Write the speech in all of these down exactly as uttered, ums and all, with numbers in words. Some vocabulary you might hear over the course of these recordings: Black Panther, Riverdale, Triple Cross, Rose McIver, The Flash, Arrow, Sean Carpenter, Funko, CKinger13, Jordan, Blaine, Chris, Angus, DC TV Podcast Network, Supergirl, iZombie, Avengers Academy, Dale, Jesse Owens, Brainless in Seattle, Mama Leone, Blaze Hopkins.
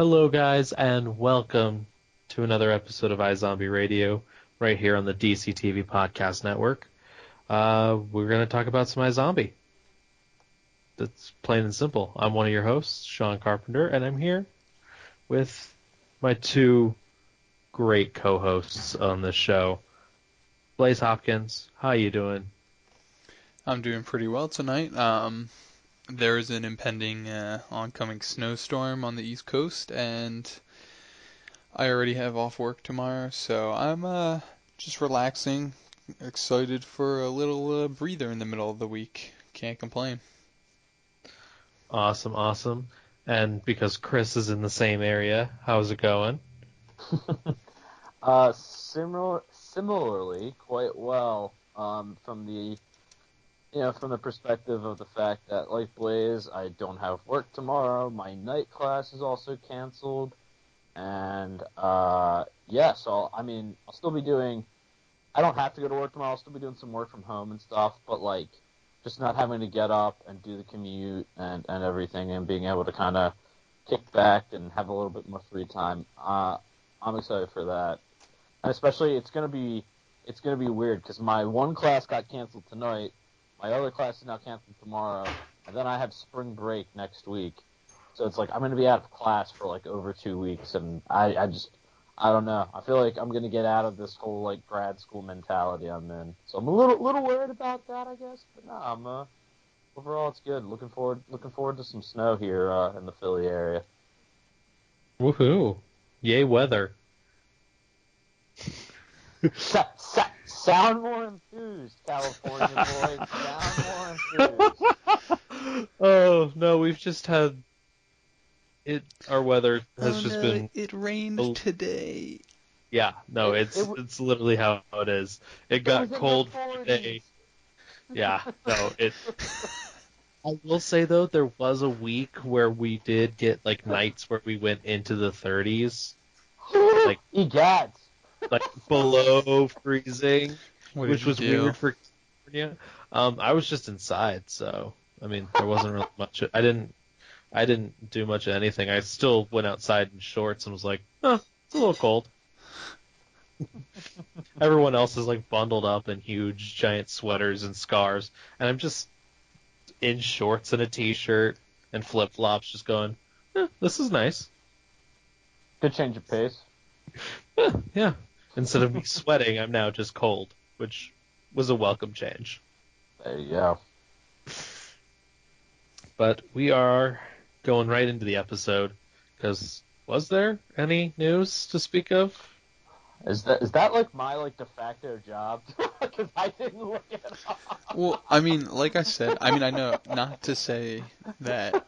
Hello, guys, and welcome to another episode of iZombie Radio right here on the D C T V Podcast Network. Uh, we're going to talk about some iZombie. That's plain and simple. I'm one of your hosts, Sean Carpenter, and I'm here with my two great co-hosts on this show. Blaze Hopkins, how you doing? I'm doing pretty well tonight. Um... There is an impending uh, oncoming snowstorm on the East Coast, and I already have off work tomorrow, so I'm uh, just relaxing, excited for a little uh, breather in the middle of the week. Can't complain. Awesome, awesome. And because Chris is in the same area, how's it going? uh, similar, similarly, quite well um, from the... You know, from the perspective of the fact that, like Blaze, I don't have work tomorrow, my night class is also canceled, and, uh, yeah, so, I mean, I'll still be doing, I don't have to go to work tomorrow, I'll still be doing some work from home and stuff, but, like, just not having to get up and do the commute and, and everything, and being able to kind of kick back and have a little bit more free time, uh, I'm excited for that. And especially, it's gonna be, it's gonna be weird, because my one class got canceled tonight. My other class is now canceled tomorrow, and then I have spring break next week. So it's like I'm going to be out of class for, like, over two weeks, and I, I just, I don't know. I feel like I'm going to get out of this whole, like, grad school mentality I'm in. So I'm a little little worried about that, I guess, but no, I'm, uh, overall it's good. Looking forward looking forward to some snow here uh, in the Philly area. Woohoo. Yay weather. so, so. Sound more enthused, California boys. Sound more enthused. Oh, no, we've just had... it. Our weather has oh, just no, been... It rained a, today. Yeah, no, it's it, it, it's literally how it is. It, it got cold today. Yeah, no, it... I will say, though, there was a week where we did get, like, nights where we went into the thirties. Like, egads. Like, below freezing, which was do? weird for California. Um, I was just inside, so, I mean, there wasn't really much. I didn't I didn't do much of anything. I still went outside in shorts and was like, oh, it's a little cold. Everyone else is, like, bundled up in huge, giant sweaters and scarves, and I'm just in shorts and a T-shirt and flip-flops just going, eh, this is nice. Good change of pace. Yeah. Instead of me sweating, I'm now just cold, which was a welcome change. There you go. But we are going right into the episode, because was there any news to speak of? Is that is that like my like de facto job? Because I didn't look at it all. Well, I mean, like I said, I mean, I know not to say that...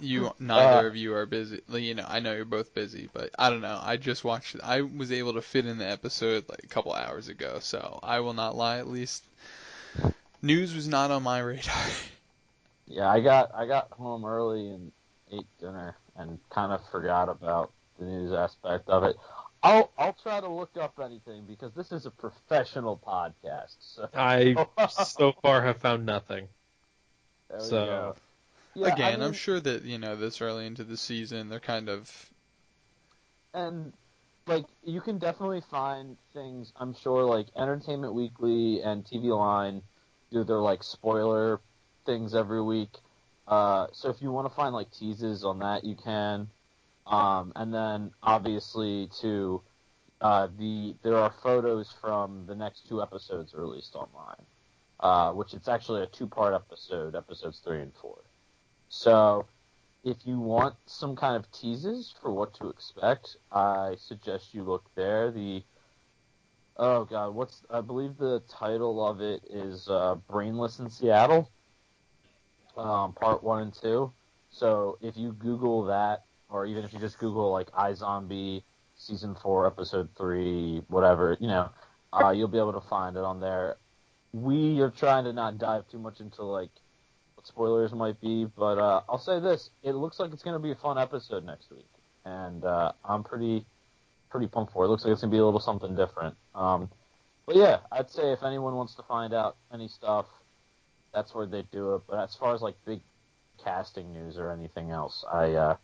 You neither uh, of you are busy. You know, I know you're both busy, but I don't know. I just watched. I was able to fit in the episode like a couple hours ago, so I will not lie. At least news was not on my radar. Yeah, I got I got home early and ate dinner and kind of forgot about the news aspect of it. I'll I'll try to look up anything because this is a professional podcast. So. I so far have found nothing. There we so. Go. Yeah, Again, I mean, I'm sure that, you know, this early into the season, they're kind of... And, like, you can definitely find things, I'm sure, like, Entertainment Weekly and T V Line do their, like, spoiler things every week. Uh, so if you want to find, like, teases on that, you can. Um, and then, obviously, too, uh, the there are photos from the next two episodes released online, uh, which it's actually a two-part episode, episodes three and four. So, if you want some kind of teases for what to expect, I suggest you look there. The oh god, what's I believe the title of it is uh, "Brainless in Seattle," um, part one and two. So, if you Google that, or even if you just Google like "iZombie season four episode three," whatever, you know, uh, you'll be able to find it on there. We are trying to not dive too much into like. Spoilers might be, but uh, I'll say this: it looks like it's going to be a fun episode next week, and uh, I'm pretty, pretty pumped for it. It looks like it's going to be a little something different. Um, but yeah, I'd say if anyone wants to find out any stuff, that's where they do it. But as far as like big casting news or anything else, I uh,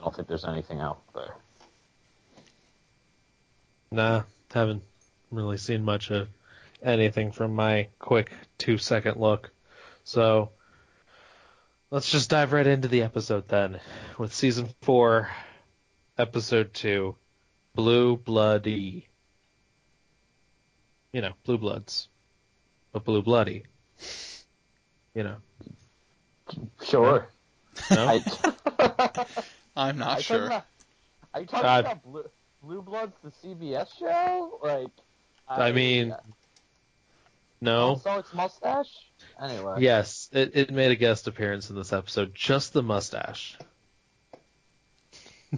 I don't think there's anything out there. Nah, haven't really seen much of anything from my quick two-second look. So let's just dive right into the episode then with Season four, Episode two, Blue Bloody. You know, Blue Bloods. But Blue Bloody. You know. Sure. No? I, I'm not I sure. About, are you talking uh, about Blue, Blue Bloods, the C B S show? Like, I, I mean, no. So it's mustache? Anyway. Yes, it, it made a guest appearance in this episode. Just the mustache.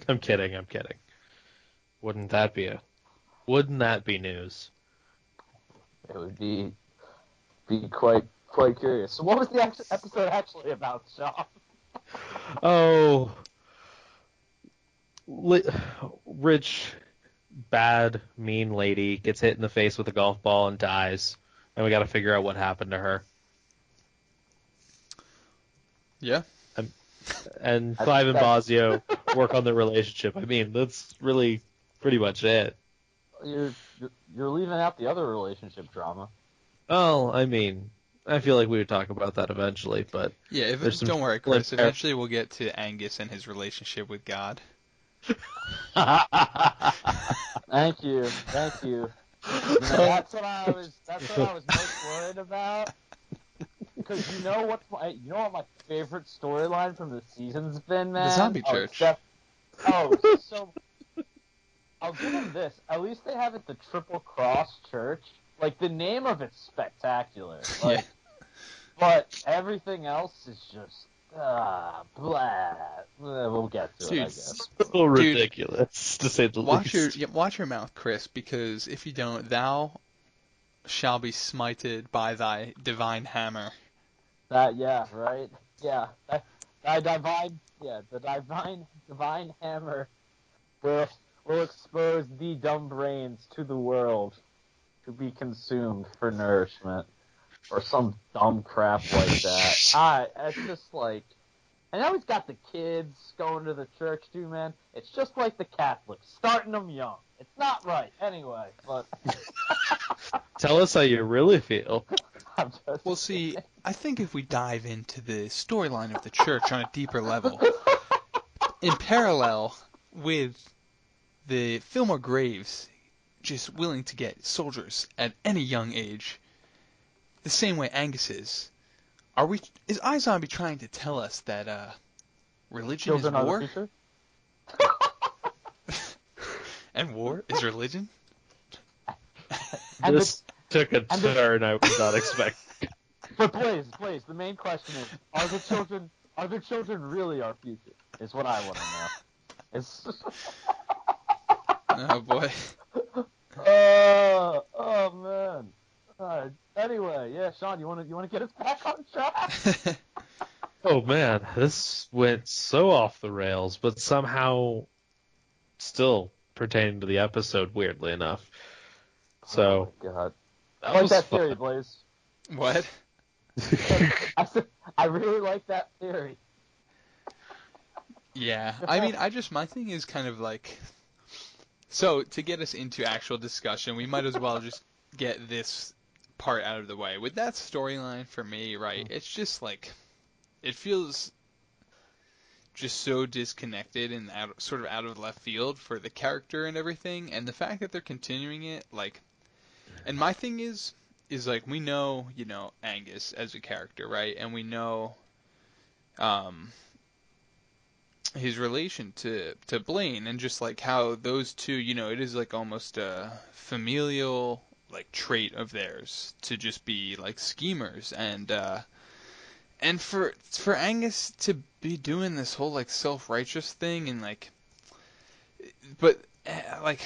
I'm kidding, I'm kidding. Wouldn't that be a... Wouldn't that be news? It would be... Be quite... Quite curious. So what was the episode actually about, Sean? Oh, li- rich, bad, mean lady gets hit in the face with a golf ball and dies, and we got to figure out what happened to her. Yeah. Um, and Clive and Basio work on their relationship. I mean, that's really pretty much it. You're you're leaving out the other relationship drama. Oh, I mean. I feel like we would talk about that eventually, but... Yeah, if, don't some... worry, Chris. Eventually we'll get to Angus and his relationship with God. Thank you. Thank you. You know, that's what I was That's what I was most worried about. Because you know what's my, you know what my favorite storyline from the season's been, man? The Zombie oh, Church. Def- oh, so... I'll give them this. At least they have it the Triple Cross Church. Like, the name of it's spectacular. Like, yeah. But everything else is just, ah, blah. We'll get to Dude, it, I guess. It's a little ridiculous, Dude, to say the watch least. Your, watch your mouth, Chris, because if you don't, thou shall be smited by thy divine hammer. That, yeah, right? Yeah. That, that divine, yeah, the divine, divine hammer will, will expose the dumb brains to the world. To be consumed for nourishment, or some dumb crap like that. I, it's just like, and now he's got the kids going to the church too, man. It's just like the Catholics, starting them young. It's not right, anyway. But tell us how you really feel. I'm just well, see, I think if we dive into the storyline of the church on a deeper level, in parallel with the Fillmore Graves. Just willing to get soldiers at any young age, the same way Angus is. Are we? Is iZombie trying to tell us that uh, religion Children is war, and war is religion? And this the, took a turn the, I was not expecting. But please, please, the main question is: Are the children? Are the children really our future? Is what I want to know. It's... Oh boy. Uh, oh man. Uh, anyway, yeah, Sean, you want to you want to get us back on track? Oh man, this went so off the rails, but somehow still pertaining to the episode. Weirdly enough, so oh my God, I like that fun. Theory, Blaze. What? I, I really like that theory. Yeah, I mean, I just my thing is kind of like. So, to get us into actual discussion, we might as well just get this part out of the way. With that storyline, for me, right, it's just like, it feels just so disconnected and out, sort of out of left field for the character and everything, and the fact that they're continuing it, like, and my thing is, is like, we know, you know, Angus as a character, right, and we know, um... his relation to, to Blaine and just like how those two, you know, it is like almost a familial like trait of theirs to just be like schemers and uh, and for for Angus to be doing this whole like self-righteous thing and like but like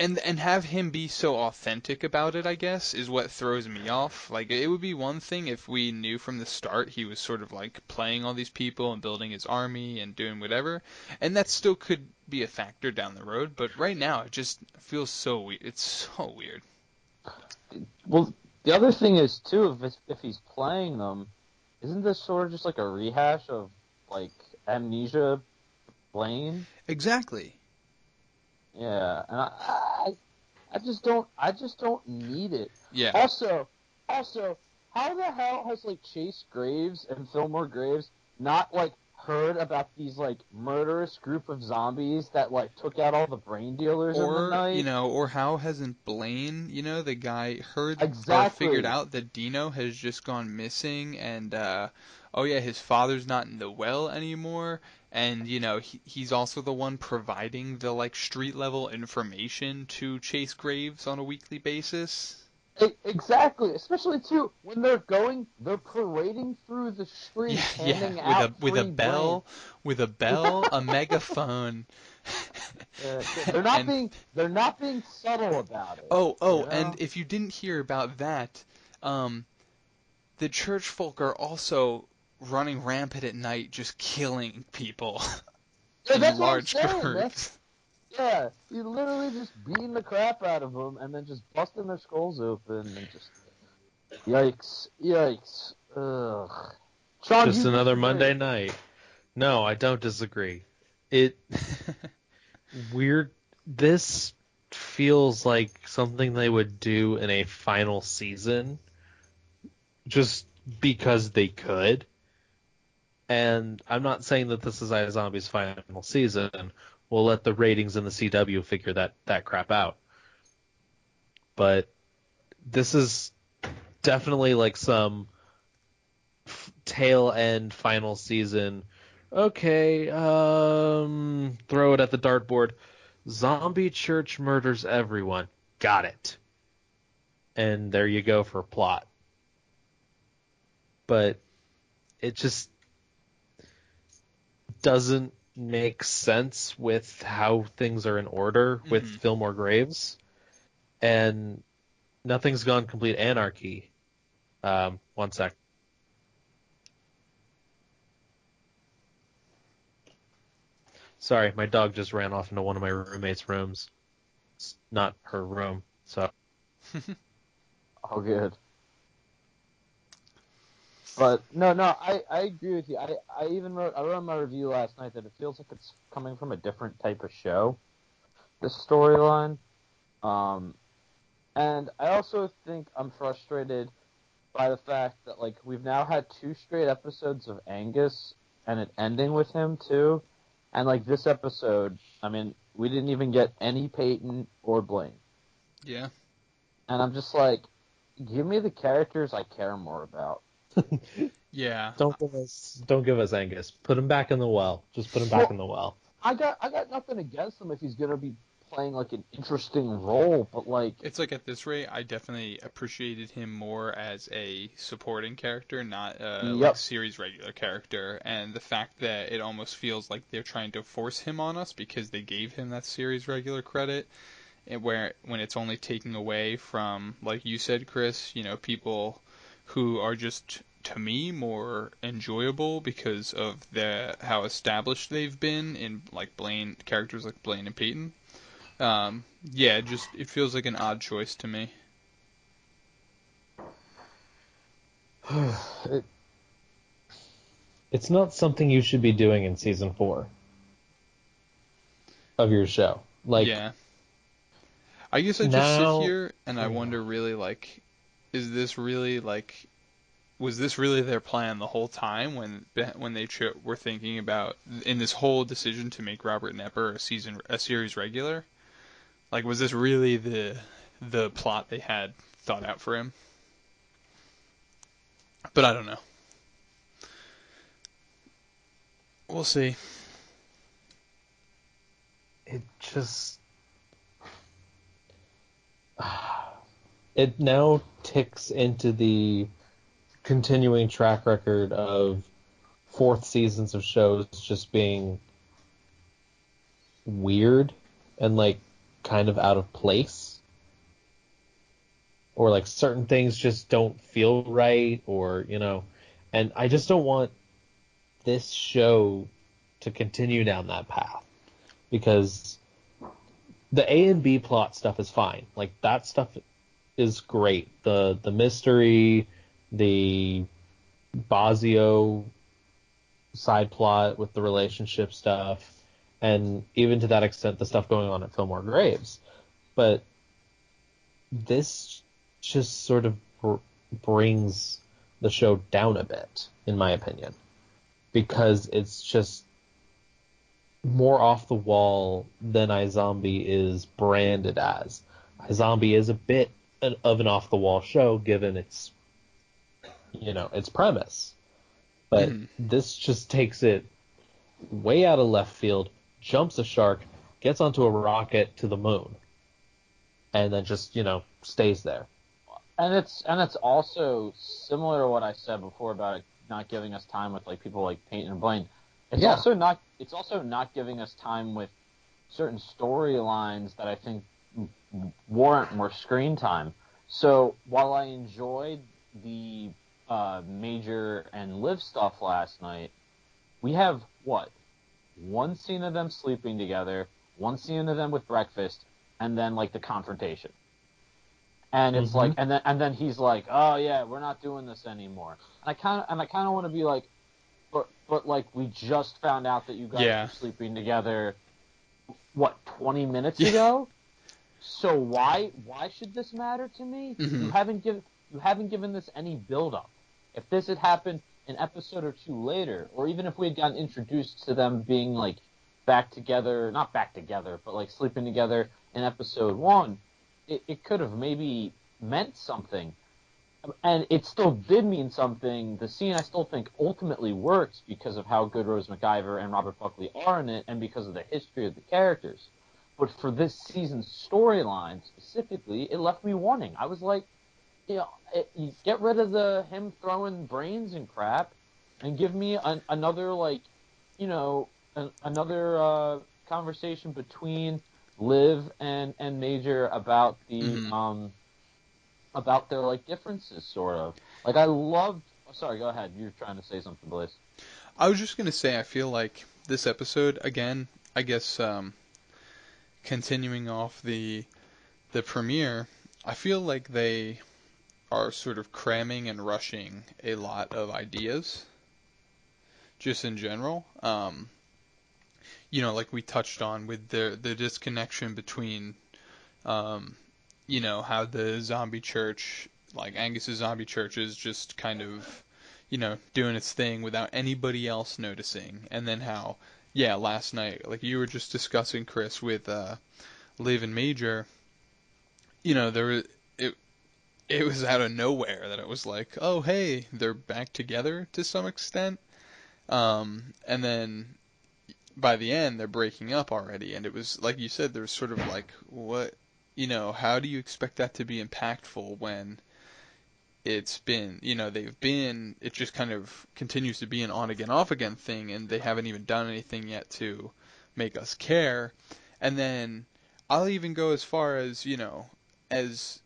and and have him be so authentic about it, I guess, is what throws me off. Like it would be one thing if we knew from the start he was sort of like playing all these people and building his army and doing whatever, and that still could be a factor down the road. But right now, it just feels so weird. It's so weird. Well, the other thing is too, if if he's playing them, isn't this sort of just like a rehash of like amnesia Blaine. Exactly. Yeah, and I, I, I just don't, I just don't need it. Yeah. Also, also, how the hell has like Chase Graves and Fillmore Graves not like heard about these like murderous group of zombies that like took out all the brain dealers in the night? You know, or how hasn't Blaine, you know, the guy heard exactly. or figured out that Dino has just gone missing, and uh, oh yeah, his father's not in the well anymore. And, you know, he, he's also the one providing the, like, street-level information to Chase Graves on a weekly basis. It, exactly. Especially, too, when they're going, they're parading through the street, yeah, handing yeah. out with a, with a bell, with a bell, a megaphone. Yeah, they're not and, being, they're not being subtle about it. Oh, oh, you know? And if you didn't hear about that, um, the church folk are also running rampant at night, just killing people yeah, in that's large what I'm saying. groups. That's, yeah, you literally just beating the crap out of them and then just busting their skulls open and just yikes, yikes. Ugh. Sean, just another disagree. Monday night. No, I don't disagree. It weird. This feels like something they would do in a final season, just because they could. And I'm not saying that this is iZombie's final season. We'll let the ratings in the C W figure that, that crap out. But this is definitely like some f- tail end final season. Okay, um, throw it at the dartboard. Zombie church murders everyone. Got it. And there you go for plot. But it just doesn't make sense with how things are in order with mm-hmm. Fillmore Graves, and nothing's gone complete anarchy. Um, one sec. Sorry, my dog just ran off into one of my roommate's rooms. It's not her room, so. All good. But no, no, I, I agree with you. I, I even wrote I wrote in my review last night that it feels like it's coming from a different type of show, this storyline. Um, and I also think I'm frustrated by the fact that like we've now had two straight episodes of Angus and it ending with him too, and like this episode, I mean, we didn't even get any Peyton or Blaine. Yeah. And I'm just like, give me the characters I care more about. Yeah. Don't give us, don't give us Angus. Put him back in the well. Just put him back well, in the well. I got, I got nothing against him if he's gonna be playing like an interesting role, but like it's like at this rate, I definitely appreciated him more as a supporting character, not a yep. like, series regular character. And the fact that it almost feels like they're trying to force him on us because they gave him that series regular credit, and where when it's only taking away from, like you said, Chris, you know, people who are just, to me, more enjoyable because of the how established they've been in like Blaine characters like Blaine and Peyton. Um, yeah, just it feels like an odd choice to me. it, it's not something you should be doing in season four of your show. Like, yeah, I guess I just now, sit here and I wonder, really, like. Is this really, like, was this really their plan the whole time when when they tri- were thinking about, in this whole decision to make Robert Nepper a season a series regular? Like, was this really the the plot they had thought out for him? But I don't know. We'll see. It just... It now ticks into the continuing track record of fourth seasons of shows just being weird and, like, kind of out of place. Or, like, certain things just don't feel right, or, you know... And I just don't want this show to continue down that path. Because the A and B plot stuff is fine. Like, that stuff... is great. The the mystery, the Basio side plot with the relationship stuff, and even to that extent, the stuff going on at Fillmore Graves. But this just sort of br- brings the show down a bit, in my opinion, because it's just more off the wall than iZombie is branded as. iZombie is a bit of an off the wall show, given its, you know, its premise. But mm. this just takes it way out of left field, jumps a shark, gets onto a rocket to the moon, and then just, you know, stays there. And it's and it's also similar to what I said before about it not giving us time with like people like Peyton and Blaine. It's yeah. also not it's also not giving us time with certain storylines that I think warrant more screen time. So while I enjoyed the uh, Major and Liv stuff last night, we have what? One scene of them sleeping together, one scene of them with breakfast, and then like the confrontation. And it's mm-hmm. like, and then and then he's like, oh yeah, we're not doing this anymore. And I kind of and I kind of want to be like, but but like we just found out that you guys yeah. were sleeping together, what, twenty minutes yeah. ago? So why why should this matter to me? Mm-hmm. You haven't given you haven't given this any build up. If this had happened an episode or two later, or even if we had gotten introduced to them being like back together, not back together, but like sleeping together in episode one. It, it could have maybe meant something, and it still did mean something. The scene, I still think, ultimately works because of how good Rose McIver and Robert Buckley are in it and because of the history of the characters. But for this season's storyline specifically, it left me wanting. I was like, you know, it, you get rid of the him throwing brains and crap and give me an, another, like, you know, an, another uh, conversation between Liv and, and Major about the mm-hmm. um about their like differences, sort of. Like I loved. Oh, sorry, go ahead. You're trying to say something, Blaze. I was just gonna say I feel like this episode again. I guess um, continuing off the the premiere, I feel like they are sort of cramming and rushing a lot of ideas. Just in general. Um, You know, like we touched on with the the disconnection between, um, you know, how the zombie church, like Angus's zombie church, is just kind of, you know, doing its thing without anybody else noticing. And then how, yeah, last night, like you were just discussing, Chris, with uh, Liv and Major. You know, there was, it it was out of nowhere that it was like, oh hey, they're back together to some extent, um, and then. By the end, they're breaking up already, and it was, like you said, there's sort of like, what, you know, how do you expect that to be impactful when it's been, you know, they've been, it just kind of continues to be an on-again, off-again thing, and they haven't even done anything yet to make us care. And then I'll even go as far as, you know, as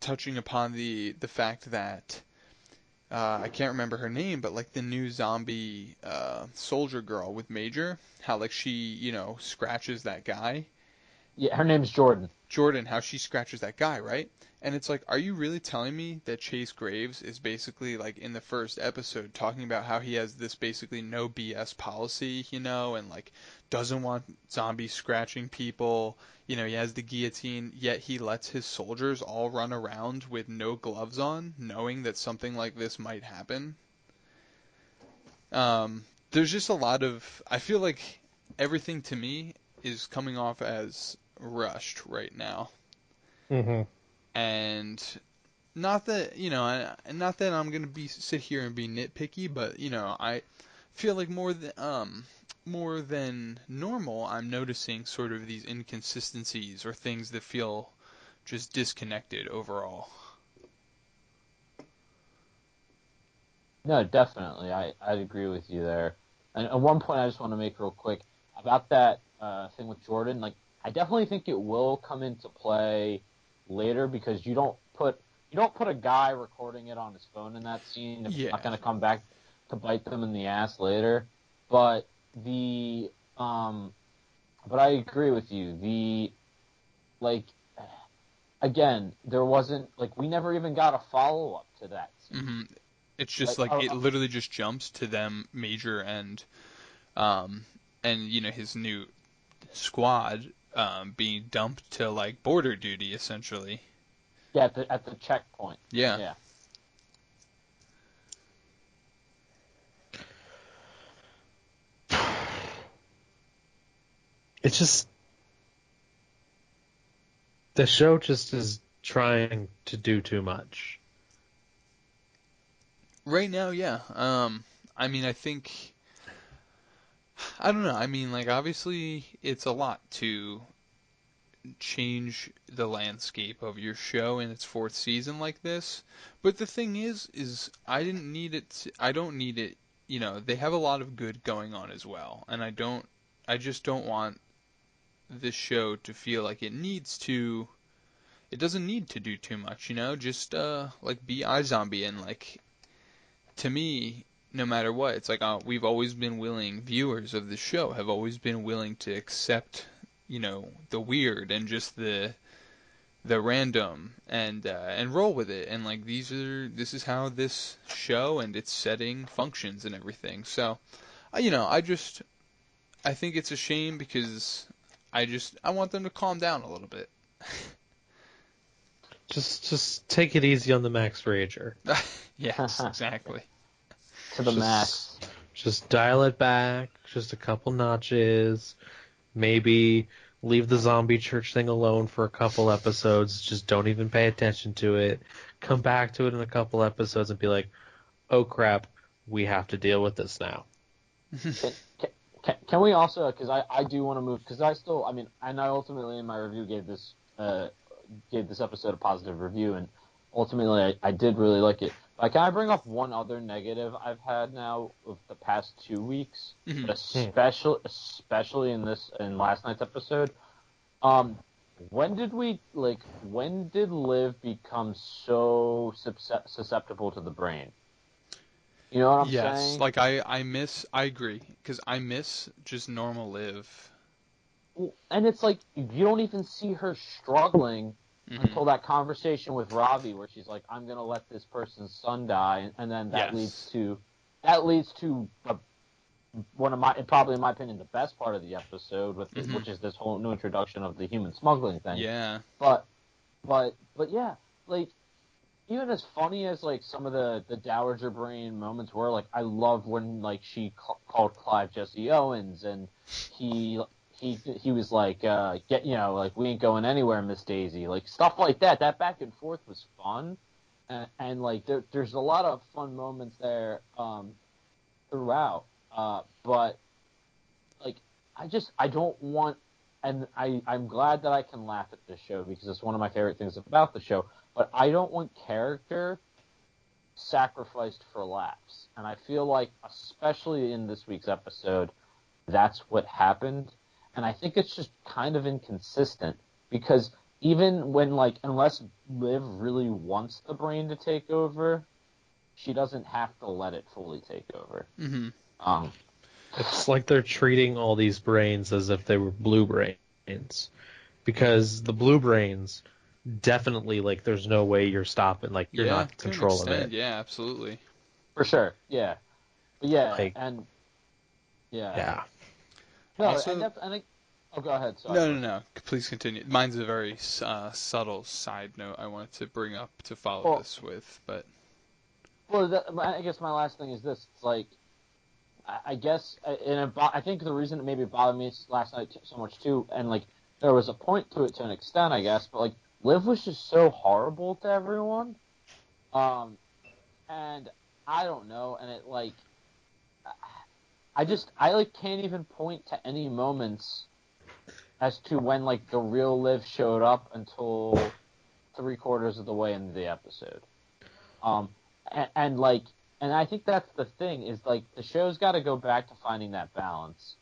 touching upon the, the fact that, Uh, I can't remember her name, but like the new zombie uh, soldier girl with Major, how like she, you know, scratches that guy. Yeah, her name's Jordan. Jordan, how she scratches that guy, right? And it's like, are you really telling me that Chase Graves is basically like in the first episode talking about how he has this basically no B S policy, you know, and like doesn't want zombies scratching people, you know, he has the guillotine, yet he lets his soldiers all run around with no gloves on, knowing that something like this might happen. Um, there's just a lot of, I feel like everything to me is coming off as rushed right now. Mm-hmm. And not that, you know, not that I'm going to be sit here and be nitpicky, but, you know, I feel like more than, um, more than normal, I'm noticing sort of these inconsistencies or things that feel just disconnected overall. No, definitely. I, I'd agree with you there. And at one point I just want to make real quick about that uh, thing with Jordan. Like, I definitely think it will come into play later, because you don't put you don't put a guy recording it on his phone in that scene if yeah. it's not going to come back to bite them in the ass later. But the um but I agree with you, the like again there wasn't like we never even got a follow up to that scene. Mm-hmm. It's just like, like it literally just jumps to them Major and um and you know his new squad um, being dumped to like border duty, essentially. Yeah, at the, at the checkpoint. Yeah. Yeah. It's just, the show just is trying to do too much. Right now, yeah. Um, I mean, I think, I don't know. I mean, like, obviously, it's a lot to change the landscape of your show in its fourth season like this. But the thing is, is I didn't need it. To, I don't need it. You know, they have a lot of good going on as well. And I don't, I just don't want this show to feel like it needs to, it doesn't need to do too much, you know, just, uh, like, be iZombie, and, like, to me, no matter what, it's like, uh, we've always been willing, viewers of the show have always been willing to accept, you know, the weird, and just the, the random, and, uh, and roll with it, and, like, these are, this is how this show and its setting functions and everything, so, you know, I just, I think it's a shame, because I just, I want them to calm down a little bit. Just just take it easy on the Max Rager. Yes, exactly. To the just, max. Just dial it back, just a couple notches. Maybe leave the zombie church thing alone for a couple episodes. Just don't even pay attention to it. Come back to it in a couple episodes and be like, oh crap, we have to deal with this now. Can, can we also, because I, I do want to move, because I still, I mean, and I ultimately in my review gave this uh, gave this episode a positive review, and ultimately I, I did really like it. But can I bring up one other negative I've had now of the past two weeks, mm-hmm. but especially, especially in this, in last night's episode? Um, when did we, like, when did Liv become so susceptible to the brain? You know what I'm yes, saying? Yes, like, I, I miss, I agree, because I miss just normal Liv. And it's like, you don't even see her struggling mm-hmm. until that conversation with Robbie, where she's like, I'm going to let this person's son die, and, and then that yes. leads to, that leads to a, one of my, probably in my opinion, the best part of the episode, with mm-hmm. which is this whole new introduction of the human smuggling thing. Yeah. But, but, but yeah, like, even as funny as, like, some of the, the dowager brain moments were, like, I love when, like, she cl- called Clive Jesse Owens, and he he he was like, uh, get you know, like, we ain't going anywhere, Miss Daisy. Like, stuff like that. That back and forth was fun. And, and like, there, there's a lot of fun moments there um, throughout. Uh, but, like, I just, I don't want, and I, I'm glad that I can laugh at this show, because it's one of my favorite things about the show. But I don't want character sacrificed for laughs. And I feel like, especially in this week's episode, that's what happened. And I think it's just kind of inconsistent. Because even when, like, unless Liv really wants the brain to take over, she doesn't have to let it fully take over. Mm-hmm. Um, it's like they're treating all these brains as if they were blue brains. Because the blue brains... definitely, like, there's no way you're stopping, like, you're yeah, not controlling it. Yeah, absolutely. For sure, yeah. But yeah, like, and... Yeah. Yeah. No, also, and that's... And I, oh, go ahead, sorry. No, no, no, please continue. Mine's a very uh, subtle side note I wanted to bring up to follow well, this with, but... Well, that, I guess my last thing is this. It's like, I, I guess, and it, I think the reason it maybe bothered me last night so much, too, and, like, there was a point to it to an extent, I guess, but, like, Liv was just so horrible to everyone, um, and I don't know, and it, like, I just, I, like, can't even point to any moments as to when, like, the real Liv showed up until three-quarters of the way into the episode. Um, and, and, like, and I think that's the thing, is, like, the show's got to go back to finding that balance.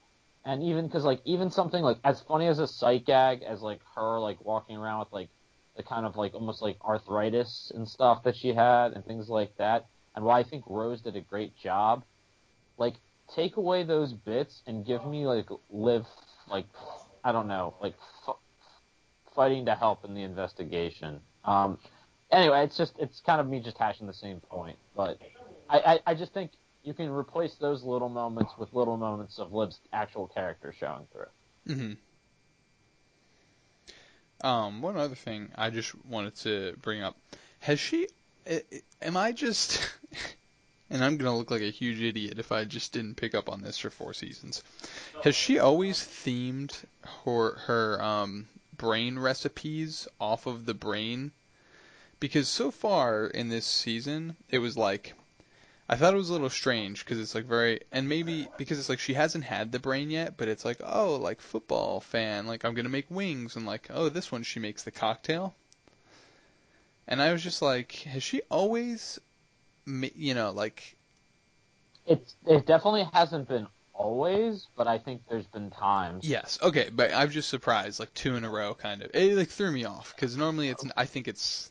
And even, because, like, even something, like, as funny as a sight gag, as, like, her, like, walking around with, like, the kind of, like, almost, like, arthritis and stuff that she had and things like that. And while I think Rose did a great job, like, take away those bits and give me, like, Liv, like, I don't know, like, f- fighting to help in the investigation. Um, anyway, it's just, it's kind of me just hashing the same point. But I, I, I just think you can replace those little moments with little moments of Liv's actual character showing through. Mm-hmm. Um, one other thing I just wanted to bring up. Has she... Am I just... And I'm going to look like a huge idiot if I just didn't pick up on this for four seasons. Has she always themed her, her um, brain recipes off of the brain? Because so far in this season, it was like... I thought it was a little strange because it's like very... And maybe because it's like she hasn't had the brain yet, but it's like, oh, like football fan. Like, I'm going to make wings. And like, oh, this one she makes the cocktail. And I was just like, has she always... You know, like it's it definitely hasn't been always, but I think there's been times. Yes, okay, but I'm just surprised, like two in a row, kind of. It like threw me off because normally it's. I think it's.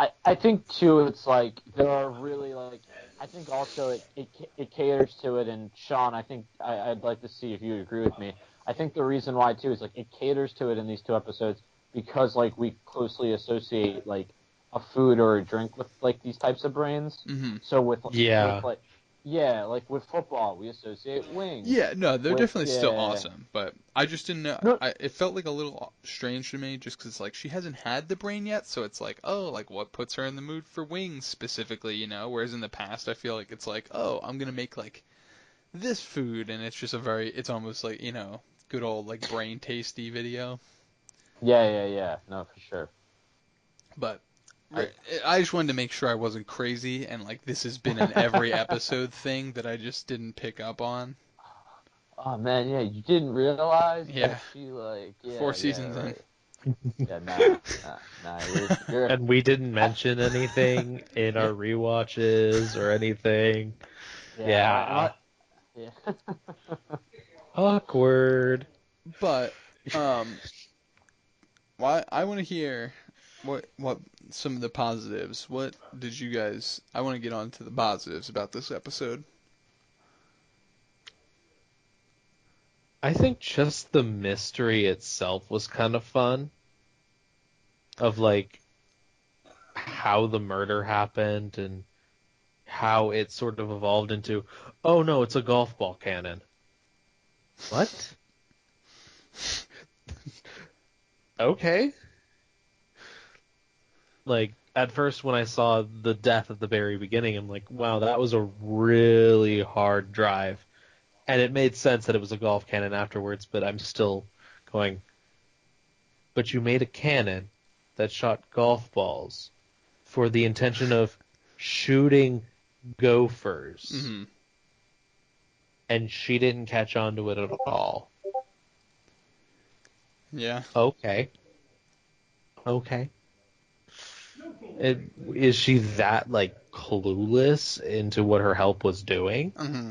I, I think too. It's like there are really like. I think also it it, it caters to it, and Sean, I think I, I'd like to see if you agree with me. I think the reason why too is like it caters to it in these two episodes because like we closely associate like. A food or a drink with like these types of brains. Mm-hmm. So with yeah, with, like, yeah, like with football, we associate wings. Yeah, no, they're with, definitely yeah. still awesome, but I just didn't know. No. I, it felt like a little strange to me, just because like she hasn't had the brain yet, so it's like oh, like what puts her in the mood for wings specifically, you know? Whereas in the past, I feel like it's like oh, I'm gonna make like this food, and it's just a very, it's almost like you know, good old like brain tasty video. Yeah, yeah, yeah. No, for sure. But. I, I just wanted to make sure I wasn't crazy and, like, this has been an every episode thing that I just didn't pick up on. Oh, man, yeah, you didn't realize? Yeah. That she, like, yeah, Four yeah, seasons in. Right. Yeah, nah, nah, nah, you're, you're... And we didn't mention anything in our rewatches or anything. Yeah. yeah. yeah. Awkward. But, um, well, I, I want to hear... What what some of the positives? What did you guys? I want to get on to the positives about this episode. I think just the mystery itself was kind of fun. Of like how the murder happened and how it sort of evolved into, oh no, it's a golf ball cannon. What? Okay. Like, at first when I saw the death at the very beginning, I'm like, wow, that was a really hard drive. And it made sense that it was a golf cannon afterwards, but I'm still going, but you made a cannon that shot golf balls for the intention of shooting gophers. Mm-hmm. And she didn't catch on to it at all. Yeah. Okay. Okay. It, is she that like clueless into what her help was doing? Mm-hmm.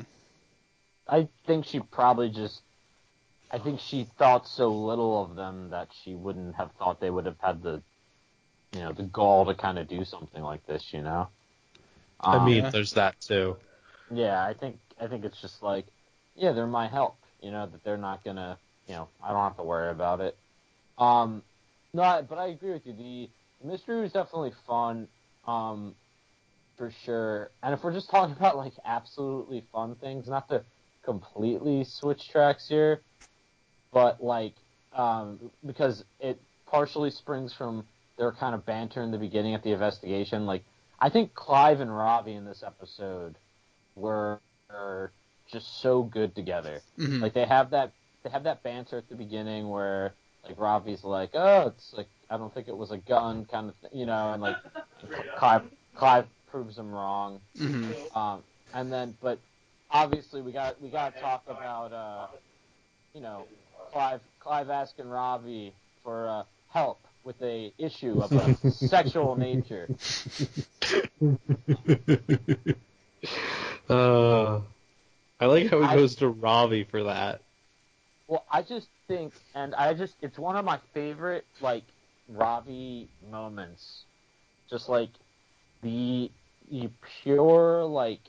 I think she probably just I think she thought so little of them that she wouldn't have thought they would have had the you know the gall to kind of do something like this, you know? Um, I mean, there's that too. Yeah, I think I think it's just like yeah, they're my help, you know, that they're not going to, you know, I don't have to worry about it. Um no, but I agree with you. The mystery was definitely fun, um, for sure. And if we're just talking about, like, absolutely fun things, not to completely switch tracks here, but, like, um, because it partially springs from their kind of banter in the beginning at the investigation. Like, I think Clive and Robbie in this episode were just so good together. Mm-hmm. Like, they have that they have that banter at the beginning where, like, Robbie's like, oh, it's, like, I don't think it was a gun kind of thing, you know, and like Clive, Clive proves him wrong. Mm-hmm. Um, and then, but obviously we got, we got to talk about, uh, you know, Clive, Clive asking Robbie for uh, help with a issue of a sexual nature. Uh, I like how he I, goes to Robbie for that. Well, I just think, and I just, it's one of my favorite, like, Robbie moments, just like the, the pure like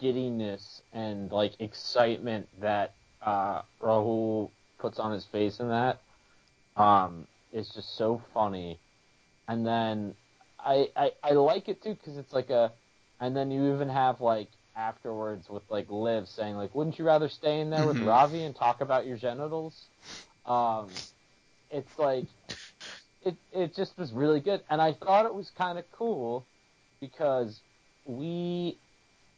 giddiness and like excitement that uh, Rahul puts on his face in that um, is just so funny. And then I I, I like it too because it's like a, and then you even have like afterwards with like Liv saying like, wouldn't you rather stay in there with Ravi and talk about your genitals? Um, It's like, it it just was really good. And I thought it was kind of cool because we,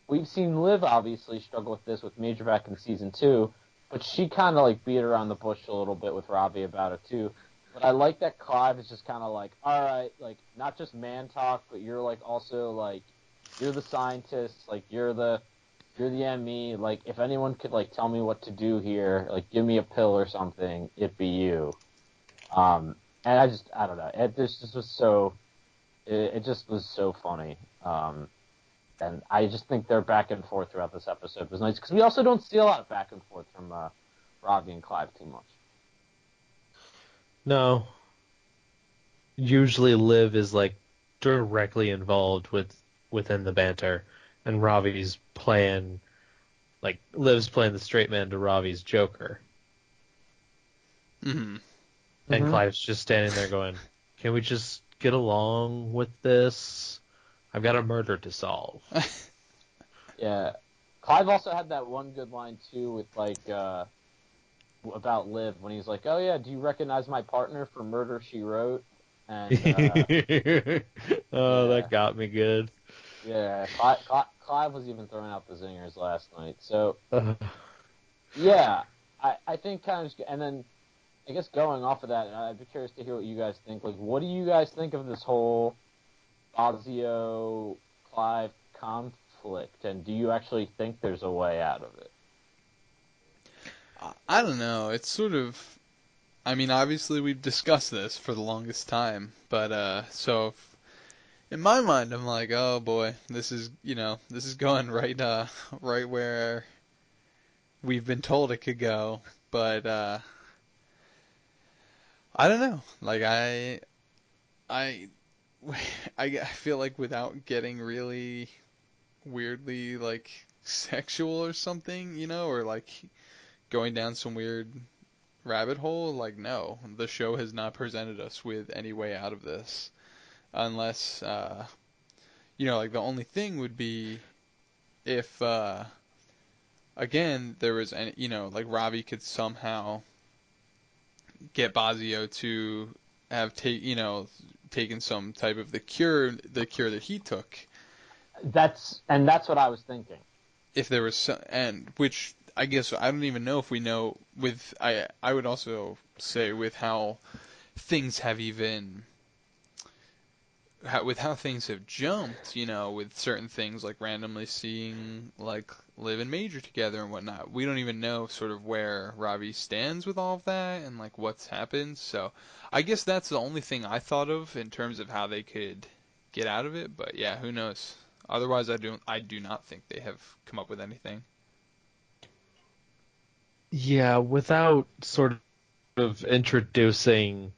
we've seen Liv obviously struggle with this with Major back in season two, but she kind of like beat around the bush a little bit with Robbie about it too. But I like that Clive is just kind of like, all right, like, not just man talk, but you're like also like, you're the scientist, like you're the, you're the M E, like if anyone could like tell me what to do here, like give me a pill or something, it'd be you. Um, and I just, I don't know, it this just was so, it, it just was so funny. Um, and I just think their back and forth throughout this episode was nice because we also don't see a lot of back and forth from uh, Robbie and Clive too much. No. Usually Liv is like directly involved with within the banter, and Robbie's playing like Liv's playing the straight man to Robbie's Joker. Mm-hmm. And mm-hmm. Clive's just standing there going, "Can we just get along with this? I've got a murder to solve." Yeah. Clive also had that one good line too with like uh about Liv when he's like, "Oh yeah, do you recognize my partner for Murder, She Wrote?" And uh, oh, yeah. That got me good. Yeah, Clive, Clive was even throwing out the zingers last night. So, yeah, I, I think kind of, and then I guess going off of that, I'd be curious to hear what you guys think. Like, what do you guys think of this whole Basio Clive conflict, and do you actually think there's a way out of it? I don't know. It's sort of, I mean, obviously we've discussed this for the longest time, but uh, so if, in my mind, I'm like, oh boy, this is, you know, this is going right, uh, right where we've been told it could go. But uh, I don't know. Like I, I, I feel like without getting really weirdly like sexual or something, you know, or like going down some weird rabbit hole, like no, the show has not presented us with any way out of this, unless, uh, you know, like the only thing would be if, uh, again, there was any, you know, like Robbie could somehow get Basio to have take, you know, taken some type of the cure, the cure that he took. That's and that's what I was thinking. If there was, some, and which. I guess I don't even know if we know with I I would also say with how things have even how, with how things have jumped, you know, with certain things like randomly seeing like Liv and Major together and whatnot. We don't even know sort of where Robbie stands with all of that and like what's happened. So I guess that's the only thing I thought of in terms of how they could get out of it. But yeah, who knows? Otherwise, I don't I do not think they have come up with anything. Yeah, without sort of introducing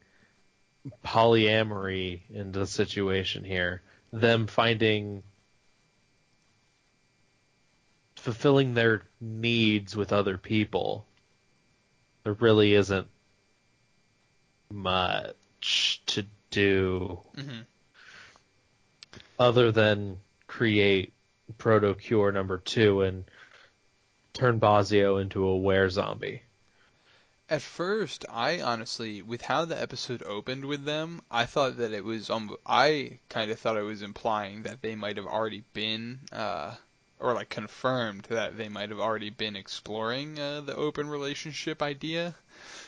polyamory into the situation here, them finding, fulfilling their needs with other people, there really isn't much to do mm-hmm. other than create proto-cure number two and turn Basio into a were-zombie. At first, I honestly, with how the episode opened with them, I thought that it was, um, I kind of thought it was implying that they might have already been, uh, or like confirmed that they might have already been exploring uh, the open relationship idea,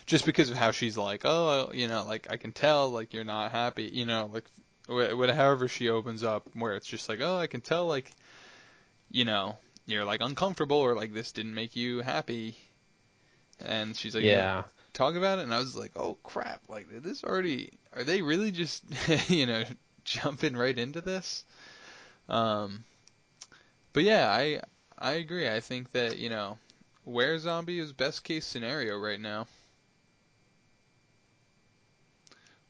just because of how she's like, oh, you know, like, I can tell, like, you're not happy, you know, like, wh- however she opens up, where it's just like, oh, I can tell, like, you know, you're like uncomfortable or like this didn't make you happy. And she's like, yeah, talk about it. And I was like, oh crap. Like did this already, are they really just, you know, jumping right into this? Um, but yeah, I, I agree. I think that, you know, where zombie is best case scenario right now.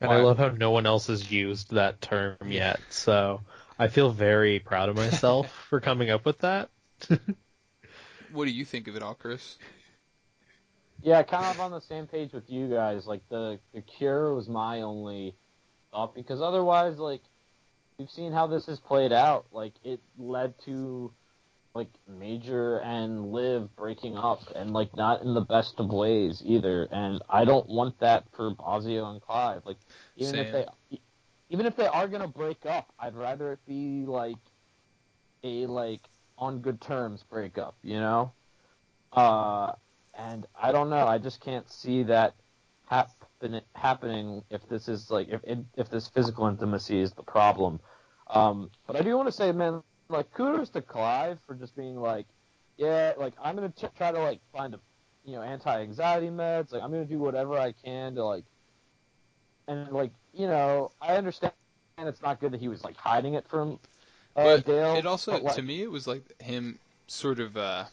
And well, I love how no one else has used that term yet. So I feel very proud of myself for coming up with that. What do you think of it all, Chris? Yeah, kind of on the same page with you guys. Like, the, the cure was my only thought, because otherwise, like, we've seen how this has played out. Like, it led to like Major and Liv breaking up, and like not in the best of ways either. And I don't want that for Basio and Clive. Like even Same. if they, even if they are gonna break up, I'd rather it be like a like on good terms breakup, you know. Uh, and I don't know. I just can't see that happen happening if this is like if if this physical intimacy is the problem. Um, but I do want to say, man, like, kudos to Clive for just being like, yeah, like, I'm going to try to, like, find, a, you know, anti-anxiety meds. Like, I'm going to do whatever I can to, like, and, like, you know, I understand it's not good that he was, like, hiding it from uh, but Dale. It also, but, like, to me, it was, like, him sort of, uh,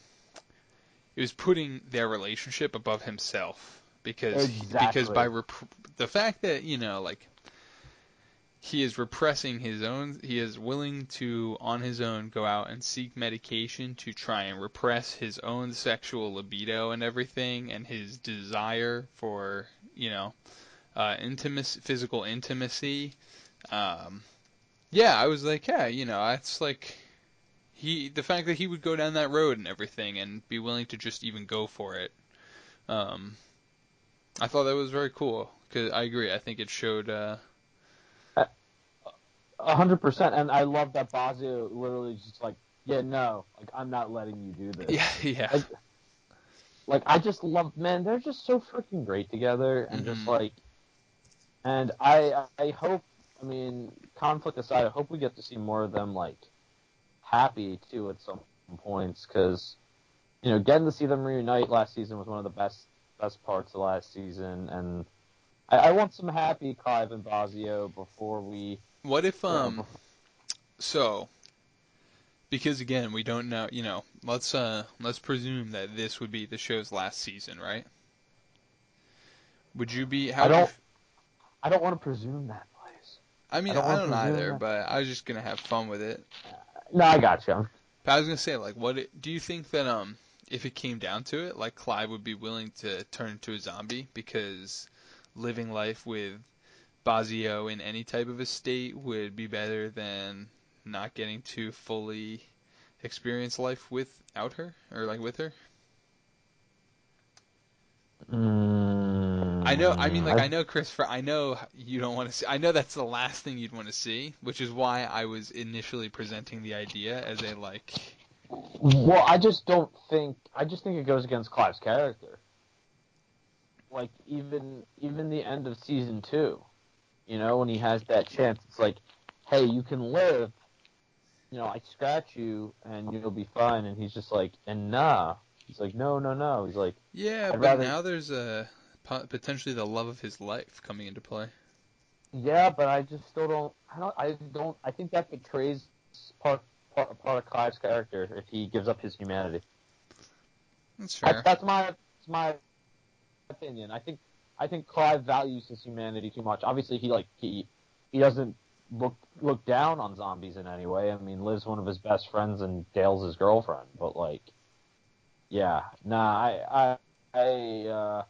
it was putting their relationship above himself. Because, exactly. because by rep- the fact that, you know, like, he is repressing his own, he is willing to, on his own, go out and seek medication to try and repress his own sexual libido and everything, and his desire for, you know, uh, intimacy, physical intimacy. Um, yeah, I was like, yeah, you know, it's like, he, the fact that he would go down that road and everything, and be willing to just even go for it. Um, I thought that was very cool, because I agree, I think it showed, uh, A hundred percent, and I love that Basio literally just like, yeah, no, like I'm not letting you do this. Yeah, yeah. Like, like I just love, man, they're just so freaking great together, and mm-hmm. just like, and I, I hope, I mean, conflict aside, I hope we get to see more of them like happy too at some points, because you know, getting to see them reunite last season was one of the best best parts of last season, and I, I want some happy Clive and Basio before we. What if, um, so, because again, we don't know, you know, let's, uh, let's presume that this would be the show's last season, right? Would you be, how I don't, f- I don't want to presume that, Blaze. I mean, I don't, I don't either, that. But I was just going to have fun with it. Uh, no, I got you. But I was going to say, like, what, it, do you think that, um, if it came down to it, like, Clive would be willing to turn into a zombie because living life with Basio in any type of a state would be better than not getting to fully experience life without her, or like with her? Mm, I know, I mean, like, I, I know, Chris, I know you don't want to see, I know that's the last thing you'd want to see, which is why I was initially presenting the idea as a, like... Well, I just don't think, I just think it goes against Clive's character. Like, even even the end of season two. You know, when he has that chance, it's like, hey, you can live. You know, I scratch you, and you'll be fine. And he's just like, and nah. He's like, no, no, no. He's like, yeah, I'd but rather... now there's a, potentially the love of his life coming into play. Yeah, but I just still don't. I don't. I don't. I think that betrays part part, part of Clive's character if he gives up his humanity. That's fair. I, that's my that's my opinion. I think. I think Clive values his humanity too much. Obviously, he like he he doesn't look look down on zombies in any way. I mean, Liv's one of his best friends and Dale's his girlfriend. But like, yeah, nah, I I I, uh,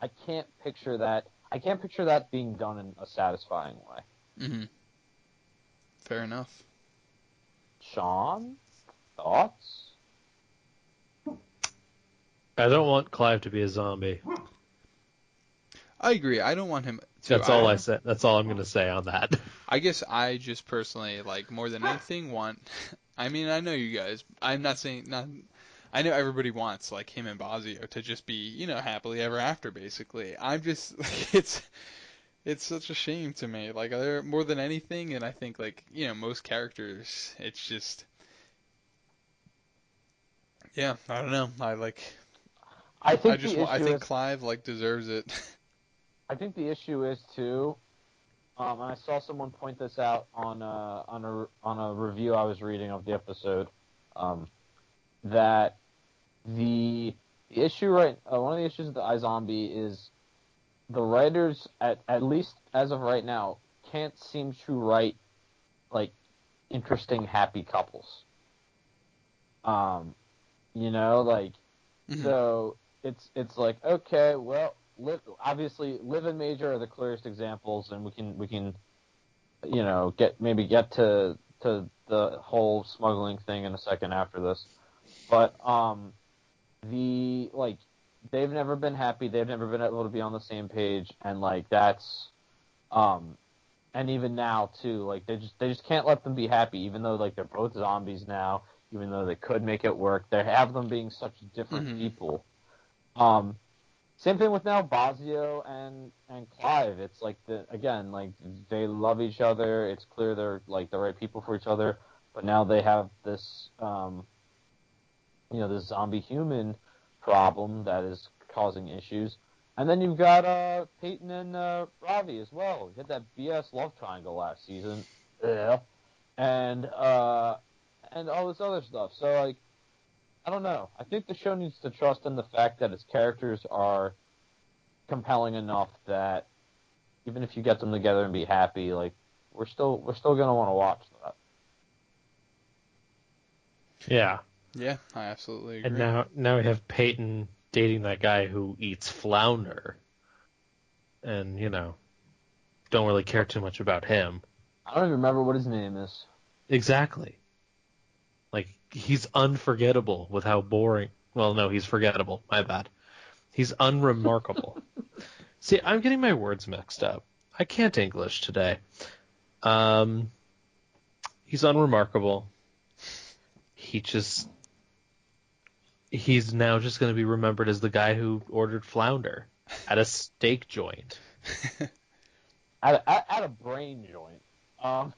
I can't picture that. I can't picture that being done in a satisfying way. Mm-hmm. Fair enough. Sean, thoughts? I don't want Clive to be a zombie. I agree. I don't want him to. That's all I, I said. That's all I'm going to say on that. I guess I just personally, like, more than anything want, I mean, I know you guys, I'm not saying, not, I know everybody wants, like, him and Basio to just be, you know, happily ever after, basically. I'm just, like, it's, it's such a shame to me. Like, they're more than anything, and I think, like, you know, most characters, it's just, yeah, I don't know. I, like, I think I just, I think is... Clive, like, deserves it. I think the issue is too, um, and I saw someone point this out on a, on a on a review I was reading of the episode, um, that the the issue right uh, one of the issues of the iZombie is the writers at at least as of right now can't seem to write like interesting happy couples. Um, you know, like mm-hmm. so it's it's like okay, well. Liv, obviously, Liv and Major are the clearest examples, and we can we can, you know, get maybe get to to the whole smuggling thing in a second after this. But um, the like they've never been happy. They've never been able to be on the same page, and like that's um, and even now too, like they just they just can't let them be happy, even though like they're both zombies now. Even though they could make it work, they have them being such different mm-hmm. people. Um, same thing with now Basio and, and Clive. It's like the again, like they love each other. It's clear they're like the right people for each other. But now they have this, um, you know, this zombie human problem that is causing issues. And then you've got uh, Peyton and uh, Ravi as well. You had that B S love triangle last season, yeah, and. Uh, And all this other stuff. So, like, I don't know. I think the show needs to trust in the fact that its characters are compelling enough that even if you get them together and be happy, like, we're still we're still gonna want to watch that. Yeah. Yeah, I absolutely agree. And now now we have Peyton dating that guy who eats flounder, and you know, don't really care too much about him. I don't even remember what his name is. Exactly. Like, he's unforgettable with how boring... Well, no, he's forgettable. My bad. He's unremarkable. See, I'm getting my words mixed up. I can't English today. Um, he's unremarkable. He just... He's now just going to be remembered as the guy who ordered flounder at a steak joint. at, at, at a brain joint. Um.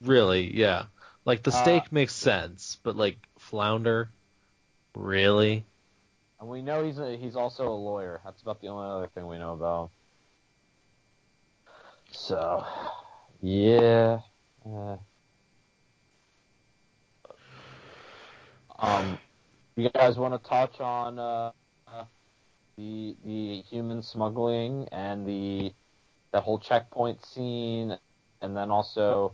Really, yeah. Like, the steak uh, makes sense, but, like, flounder? Really? And we know he's a, he's also a lawyer. That's about the only other thing we know about him. So, yeah. Uh, um, you guys want to touch on uh, uh, the the human smuggling and the, the whole checkpoint scene, and then also,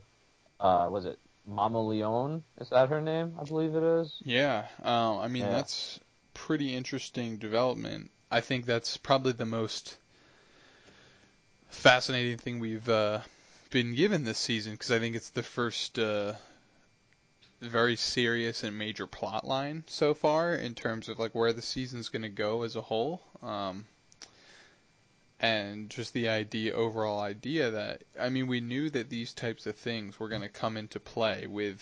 uh, was it? Mama Leone, is that her name? I believe it is. Yeah, um, I mean, yeah. That's pretty interesting development. I think that's probably the most fascinating thing we've uh, been given this season, because I think it's the first uh, very serious and major plot line so far in terms of like where the season's going to go as a whole. Um, And just the idea, overall idea that, I mean, we knew that these types of things were going to come into play with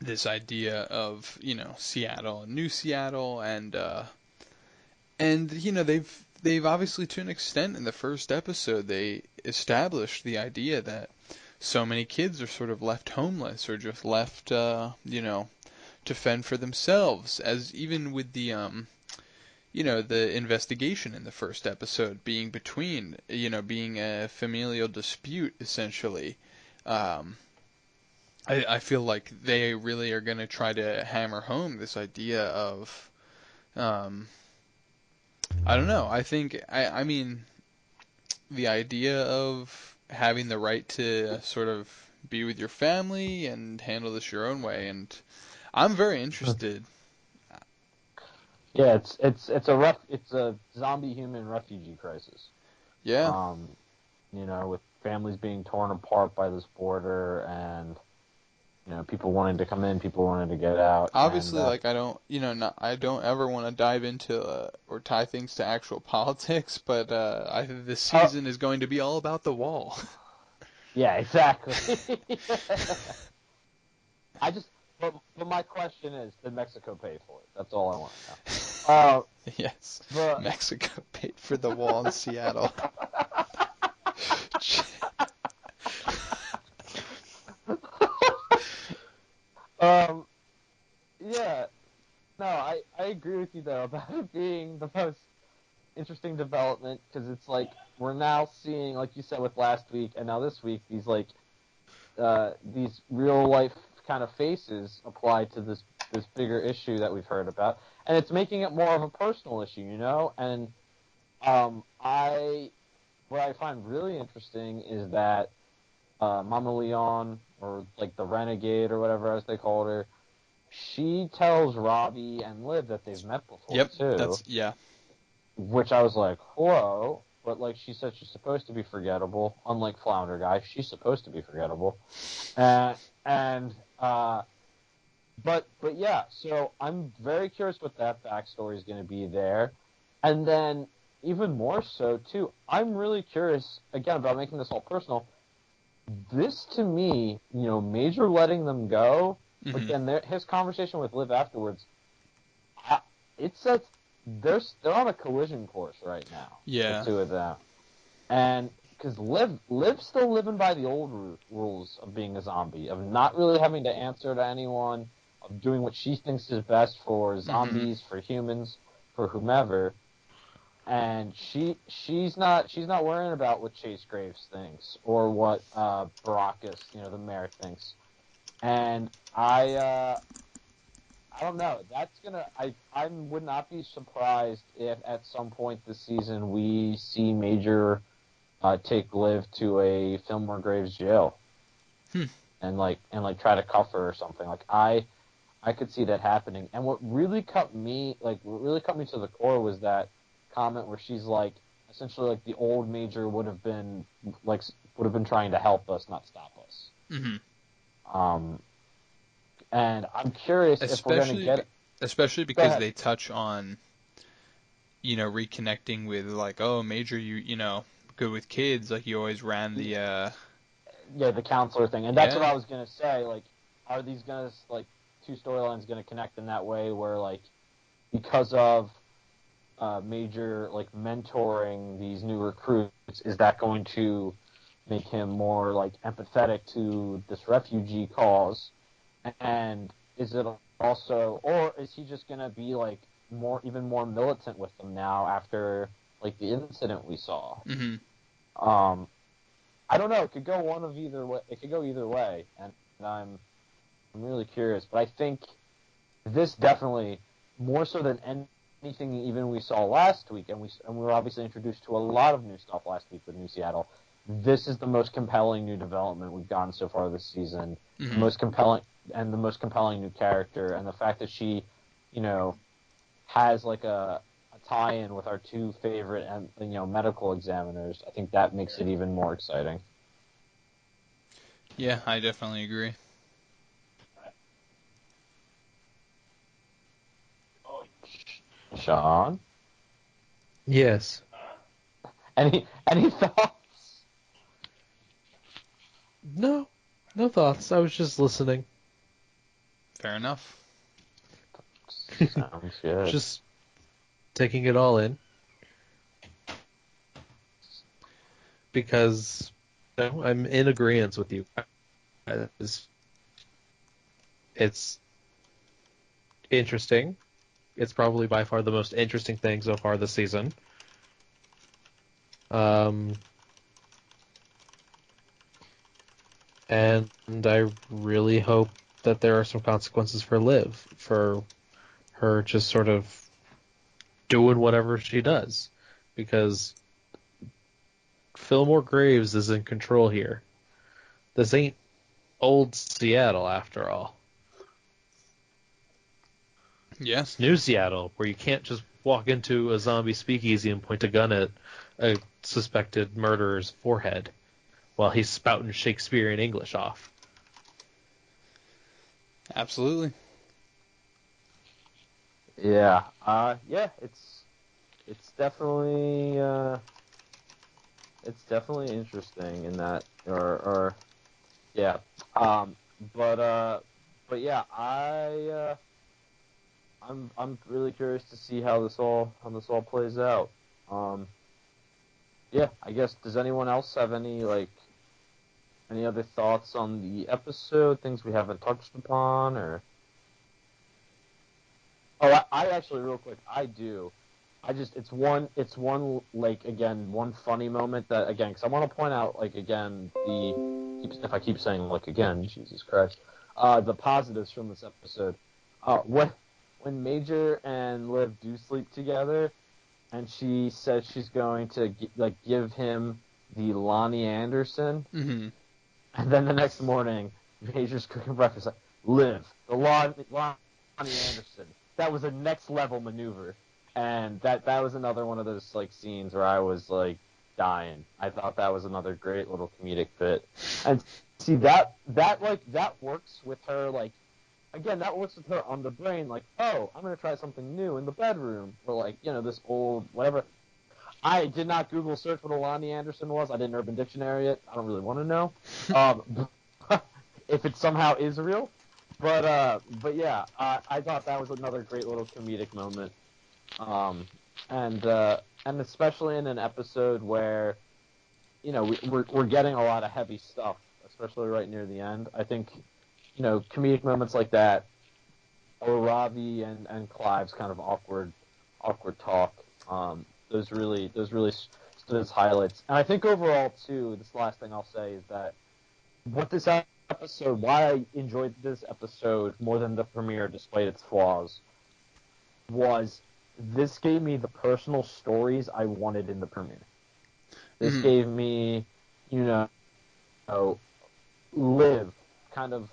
this idea of, you know, Seattle, New Seattle, and, uh, and you know, they've, they've obviously, to an extent, in the first episode, they established the idea that so many kids are sort of left homeless or just left, uh, you know, to fend for themselves, as even with the, um... you know, the investigation in the first episode being between, you know, being a familial dispute, essentially. Um, I, I feel like they really are going to try to hammer home this idea of, um, I don't know, I think, I, I mean, the idea of having the right to sort of be with your family and handle this your own way, and I'm very interested. Yeah, it's it's it's a ref, it's a zombie human refugee crisis. Yeah. Um, you know, with families being torn apart by this border, and you know, people wanting to come in, people wanting to get out. Obviously, and, uh, like I don't, you know, not, I don't ever want to dive into uh, or tie things to actual politics, but uh, I think this season uh, is going to be all about the wall. Yeah, exactly. I just. But, but my question is, did Mexico pay for it? That's all I want to know. Uh, yes. But... Mexico paid for the wall in Seattle. um, yeah. No, I, I agree with you, though, about it being the most interesting development, because it's like we're now seeing, like you said with last week and now this week, these, like, uh, these real-life kind of faces applied to this this bigger issue that we've heard about, and it's making it more of a personal issue, you know. And um, I what I find really interesting is that uh, Mama Leone, or like the Renegade or whatever as they called her, she tells Robbie and Liv that they've met before. Yep, too. That's, yeah. Which I was like, whoa, but like she said, she's supposed to be forgettable. Unlike Flounder Guy, she's supposed to be forgettable. Uh, and uh, but but yeah, so I'm very curious what that backstory is going to be there, and then even more so too, I'm really curious again about making this all personal. This to me, you know, Major letting them go, mm-hmm. but then their, his conversation with Liv afterwards, I, it says they're they're on a collision course right now. Yeah, the two of them, and because Liv Liv's still living by the old r- rules of being a zombie, of not really having to answer to anyone, of doing what she thinks is best for zombies, mm-hmm. for humans, for whomever. And she she's not she's not worrying about what Chase Graves thinks or what uh, Baracus, you know, the mayor thinks. And I uh, I don't know. That's gonna I I would not be surprised if at some point this season we see Major uh, take Liv to a Fillmore Graves jail hmm. and like and like try to cuff her or something. Like I I could see that happening. And what really cut me like what really cut me to the core was that comment where she's like, essentially like the old Major would have been like would have been trying to help us, not stop us. Mm-hmm. Um, and I'm curious especially, if we're going to get it. Especially because they touch on, you know, reconnecting with like, oh, Major, you you know, good with kids, like you always ran the uh... yeah the counselor thing, and that's yeah. what I was gonna say. Like, are these gonna like two storylines gonna connect in that way where like because of Uh, Major like mentoring these new recruits, is that going to make him more like empathetic to this refugee cause? And is it also, or is he just gonna be like more, even more militant with them now after like the incident we saw? Mm-hmm. Um, I don't know. It could go one of either way. It could go either way, and, and I'm I'm really curious. But I think this definitely more so than any. Anything even we saw last week, and we and we were obviously introduced to a lot of new stuff last week with New Seattle. This is the most compelling new development we've gotten so far this season. Mm-hmm. The most compelling and the most compelling new character, and the fact that she, you know, has like a, a tie-in with our two favorite and you know medical examiners. I think that makes it even more exciting. Yeah, I definitely agree. Sean? Yes. Any any thoughts? No. No thoughts. I was just listening. Fair enough. Sounds good. Just taking it all in. Because you know, I'm in agreement with you. It's, it's interesting. It's probably by far the most interesting thing so far this season. Um, and I really hope that there are some consequences for Liv, for her just sort of doing whatever she does, because Fillmore Graves is in control here. This ain't old Seattle after all. Yes. New Seattle, where you can't just walk into a zombie speakeasy and point a gun at a suspected murderer's forehead while he's spouting Shakespearean English off. Absolutely. Yeah. Uh, yeah. It's it's definitely uh, it's definitely interesting in that, or or yeah. Um. But uh. But yeah. I. Uh, I'm I'm really curious to see how this all how this all plays out. Um, yeah, I guess. Does anyone else have any like any other thoughts on the episode? Things we haven't touched upon, or oh, I, I actually real quick, I do. I just it's one it's one like again one funny moment that again because I want to point out like again the if I keep saying like again Jesus Christ uh, the positives from this episode. Uh, what. When Major and Liv do sleep together, and she says she's going to like give him the Loni Anderson, mm-hmm. and then the next morning, Major's cooking breakfast like, Liv, the Lon- Loni Anderson. That was a next level maneuver, and that that was another one of those like scenes where I was like, dying. I thought that was another great little comedic bit. And see, that, that like, that works with her, like, again, that works with her on the brain, like, oh, I'm going to try something new in the bedroom, or, like, you know, this old, whatever. I did not Google search what a Loni Anderson was. I didn't Urban Dictionary it. I don't really want to know. Um, if it somehow is real. But, uh, but yeah, I, I thought that was another great little comedic moment. Um, and, uh, and especially in an episode where, you know, we, we're, we're getting a lot of heavy stuff, especially right near the end. I think, you know, comedic moments like that, or Ravi and, and Clive's kind of awkward, awkward talk, um, those really, those really stood as highlights. And I think overall, too, this last thing I'll say is that what this episode, why I enjoyed this episode more than the premiere, despite its flaws, was this gave me the personal stories I wanted in the premiere. This mm-hmm. gave me, you know, oh, Liv kind of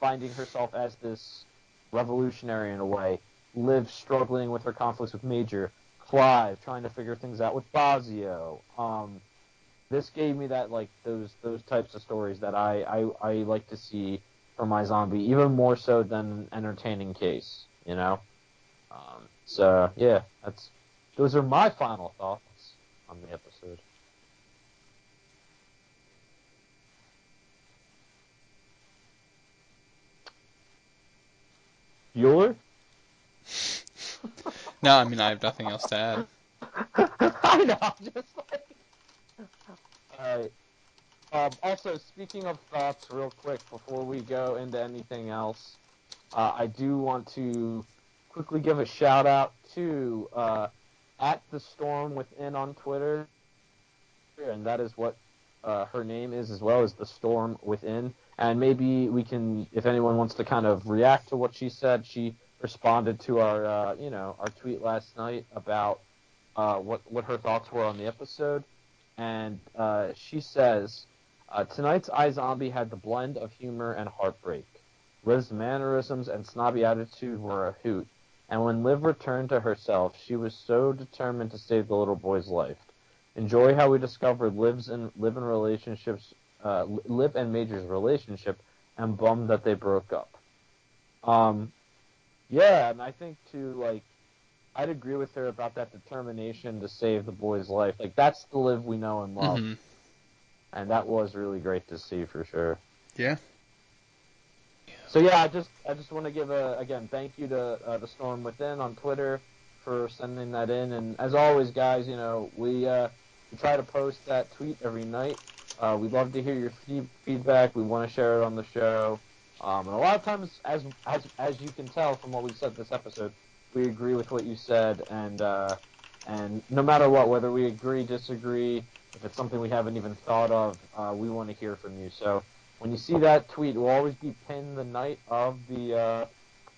finding herself as this revolutionary in a way, Liv struggling with her conflicts with Major, Clive trying to figure things out with Basio. Um, this gave me that, like, those those types of stories that I, I, I like to see from iZombie, even more so than an entertaining case, you know? Um, so, yeah, that's those are my final thoughts on the episode. Bueller? No, I mean, I have nothing else to add. I know, I'm just like... Alright. Um, also, speaking of thoughts, real quick, before we go into anything else, uh, I do want to quickly give a shout-out to uh, at the Storm Within on Twitter, and that is what uh, her name is as well, is the Storm Within. And maybe we can, if anyone wants to kind of react to what she said, she responded to our, uh, you know, our tweet last night about uh, what, what her thoughts were on the episode. And uh, she says, uh, tonight's iZombie had the blend of humor and heartbreak. Liv's mannerisms and snobby attitude were a hoot. And when Liv returned to herself, she was so determined to save the little boy's life. Enjoy how we discovered Liv's and Liv and relationships, uh, Liv and Major's relationship, and bummed that they broke up. Um, yeah, and I think too, like, I'd agree with her about that determination to save the boy's life. Like, that's the Liv we know and love. Mm-hmm. And that was really great to see, for sure. Yeah. So, yeah, I just I just want to give, a again, thank you to uh, The Storm Within on Twitter for sending that in. And as always, guys, you know, we, uh, we try to post that tweet every night. Uh, we'd love to hear your feed- feedback. We want to share it on the show. Um, and a lot of times, as, as, as you can tell from what we've said this episode, we agree with what you said, and uh, and no matter what, whether we agree, disagree, if it's something we haven't even thought of, uh, we want to hear from you. So when you see that tweet, we'll always be pinned the night of the uh,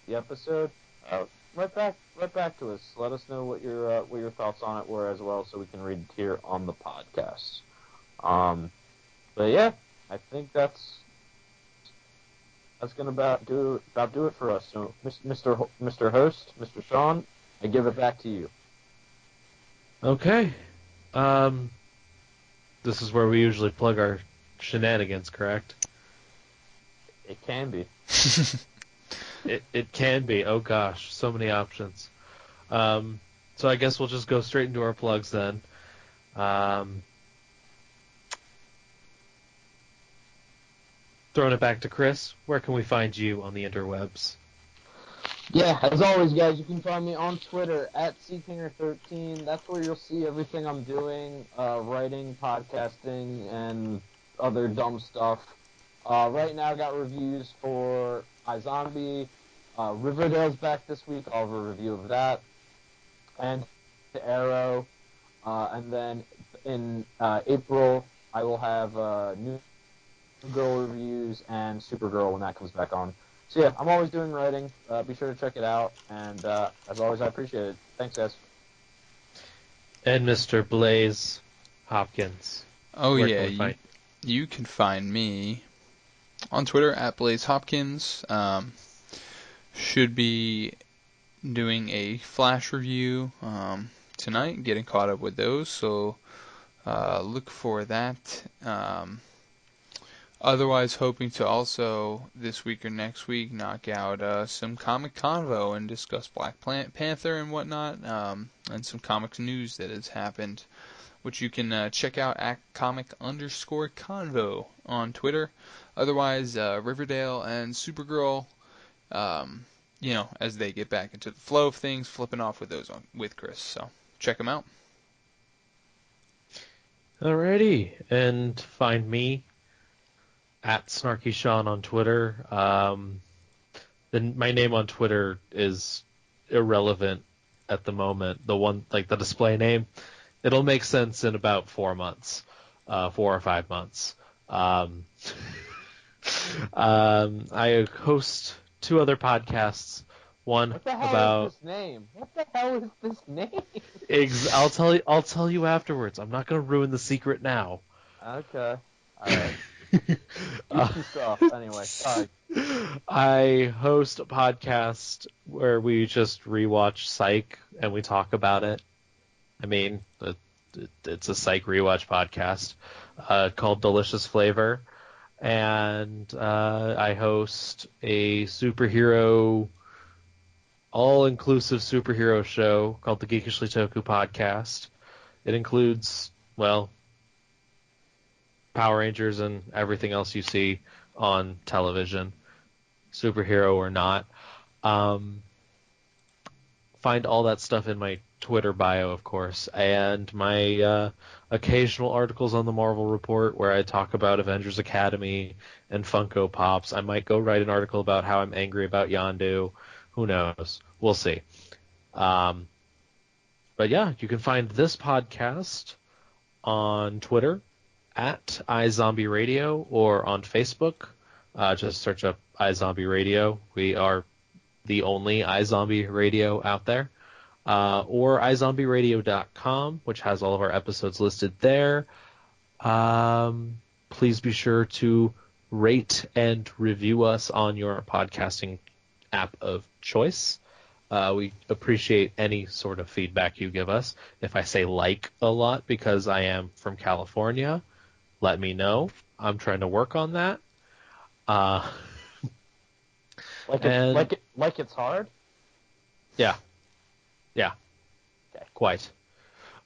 the episode. Uh, right back, right back to us. Let us know what your uh, what your thoughts on it were as well, so we can read it here on the podcast. Um, but yeah, I think that's. That's gonna about do about do it for us. So, Mister Mister Host, Mister Sean, I give it back to you. Okay, um, this is where we usually plug our shenanigans, correct? It can be. it it can be. Oh gosh, so many options. Um, so I guess we'll just go straight into our plugs then. Um. Throwing it back to Chris, where can we find you on the interwebs? Yeah, as always, guys, you can find me on Twitter at C Kinger thirteen. That's where you'll see everything I'm doing, uh, writing, podcasting, and other dumb stuff. Uh, right now, I've got reviews for iZombie. Uh, Riverdale's back this week. I'll have a review of that. And the Arrow. Uh, and then in uh, April, I will have uh, new... Girl reviews and Supergirl when that comes back on. So yeah, I'm always doing writing. Uh, be sure to check it out. And uh, as always, I appreciate it. Thanks, guys. And Mister Blaze Hopkins. Oh yeah, you, you can find me on Twitter at Blaze Hopkins. Um, should be doing a Flash review um, tonight, getting caught up with those. So uh, look for that. Um, otherwise, hoping to also this week or next week knock out uh, some comic convo and discuss Black Panther and whatnot, um, and some comics news that has happened, which you can uh, check out at comic underscore convo on Twitter. Otherwise, uh, Riverdale and Supergirl, um, you know, as they get back into the flow of things, flipping off with those on with Chris. So check them out. Alrighty, and find me at Snarky Sean on Twitter. Um, then my name on Twitter is irrelevant at the moment. The one, like the display name. It'll make sense in about four months, uh, four or five months. Um, um, I host two other podcasts. One what the hell about is this name. What the hell is this name? Ex- I'll tell you. I'll tell you afterwards. I'm not going to ruin the secret now. Okay. All right. Keep yourself anyway. Sorry. I host a podcast where we just rewatch Psych and we talk about it. I mean, it, it, it's a Psych rewatch podcast uh, called Delicious Flavor, and uh, I host a superhero, all-inclusive superhero show called the Geekishly Toku Podcast. It includes, well, Power Rangers and everything else you see on television, superhero or not. Um, find all that stuff in my Twitter bio, of course, and my uh, occasional articles on the Marvel Report where I talk about Avengers Academy and Funko Pops. I might go write an article about how I'm angry about Yondu. Who knows? We'll see. Um, but yeah, you can find this podcast on Twitter at iZombie Radio or on Facebook. Uh, just search up iZombie Radio. We are the only iZombie Radio out there. Uh, or i zombie radio dot com, which has all of our episodes listed there. Um, please be sure to rate and review us on your podcasting app of choice. Uh, we appreciate any sort of feedback you give us. If I say like a lot because I am from California, let me know. I'm trying to work on that. Uh, like, it's, and, like, it, like it's hard? Yeah. Yeah, okay. Quite.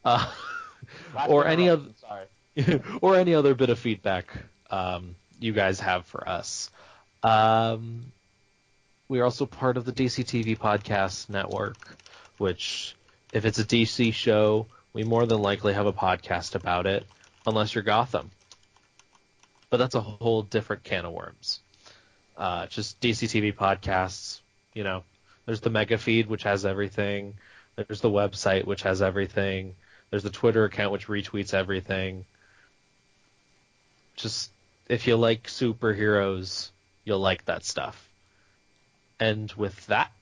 Uh, or any other, sorry. or any other bit of feedback um, you guys have for us. Um, we are also part of the D C T V Podcast Network, which, if it's a D C show, we more than likely have a podcast about it, unless you're Gotham. But that's a whole different can of worms. Uh, just D C T V podcasts, you know. There's the mega feed, which has everything. There's the website, which has everything. There's the Twitter account, which retweets everything. Just, if you like superheroes, you'll like that stuff. And with that,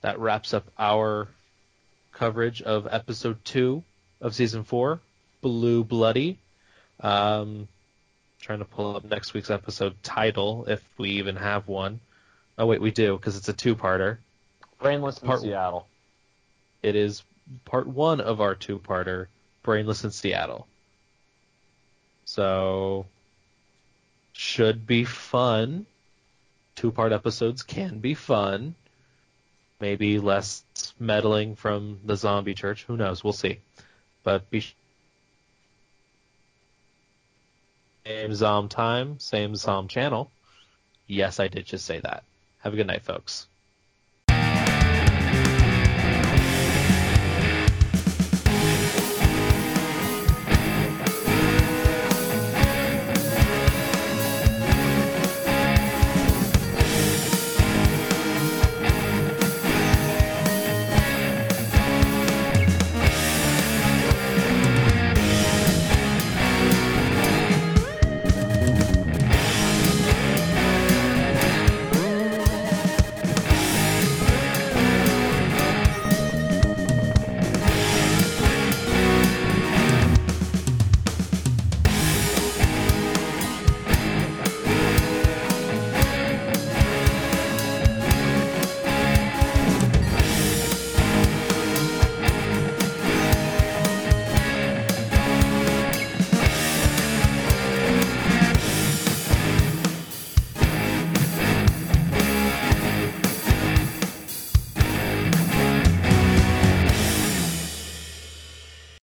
that wraps up our coverage of episode two of season four, Blue Bloody. Um, trying to pull up next week's episode title, if we even have one. Oh, wait, we do, because it's a two-parter. Brainless in Seattle. It is part one of our two-parter, Brainless in Seattle. So, should be fun. Two-part episodes can be fun. Maybe less meddling from the zombie church. Who knows? We'll see. But be sh- same zom time, same zom channel. Yes, I did just say that. Have a good night, folks.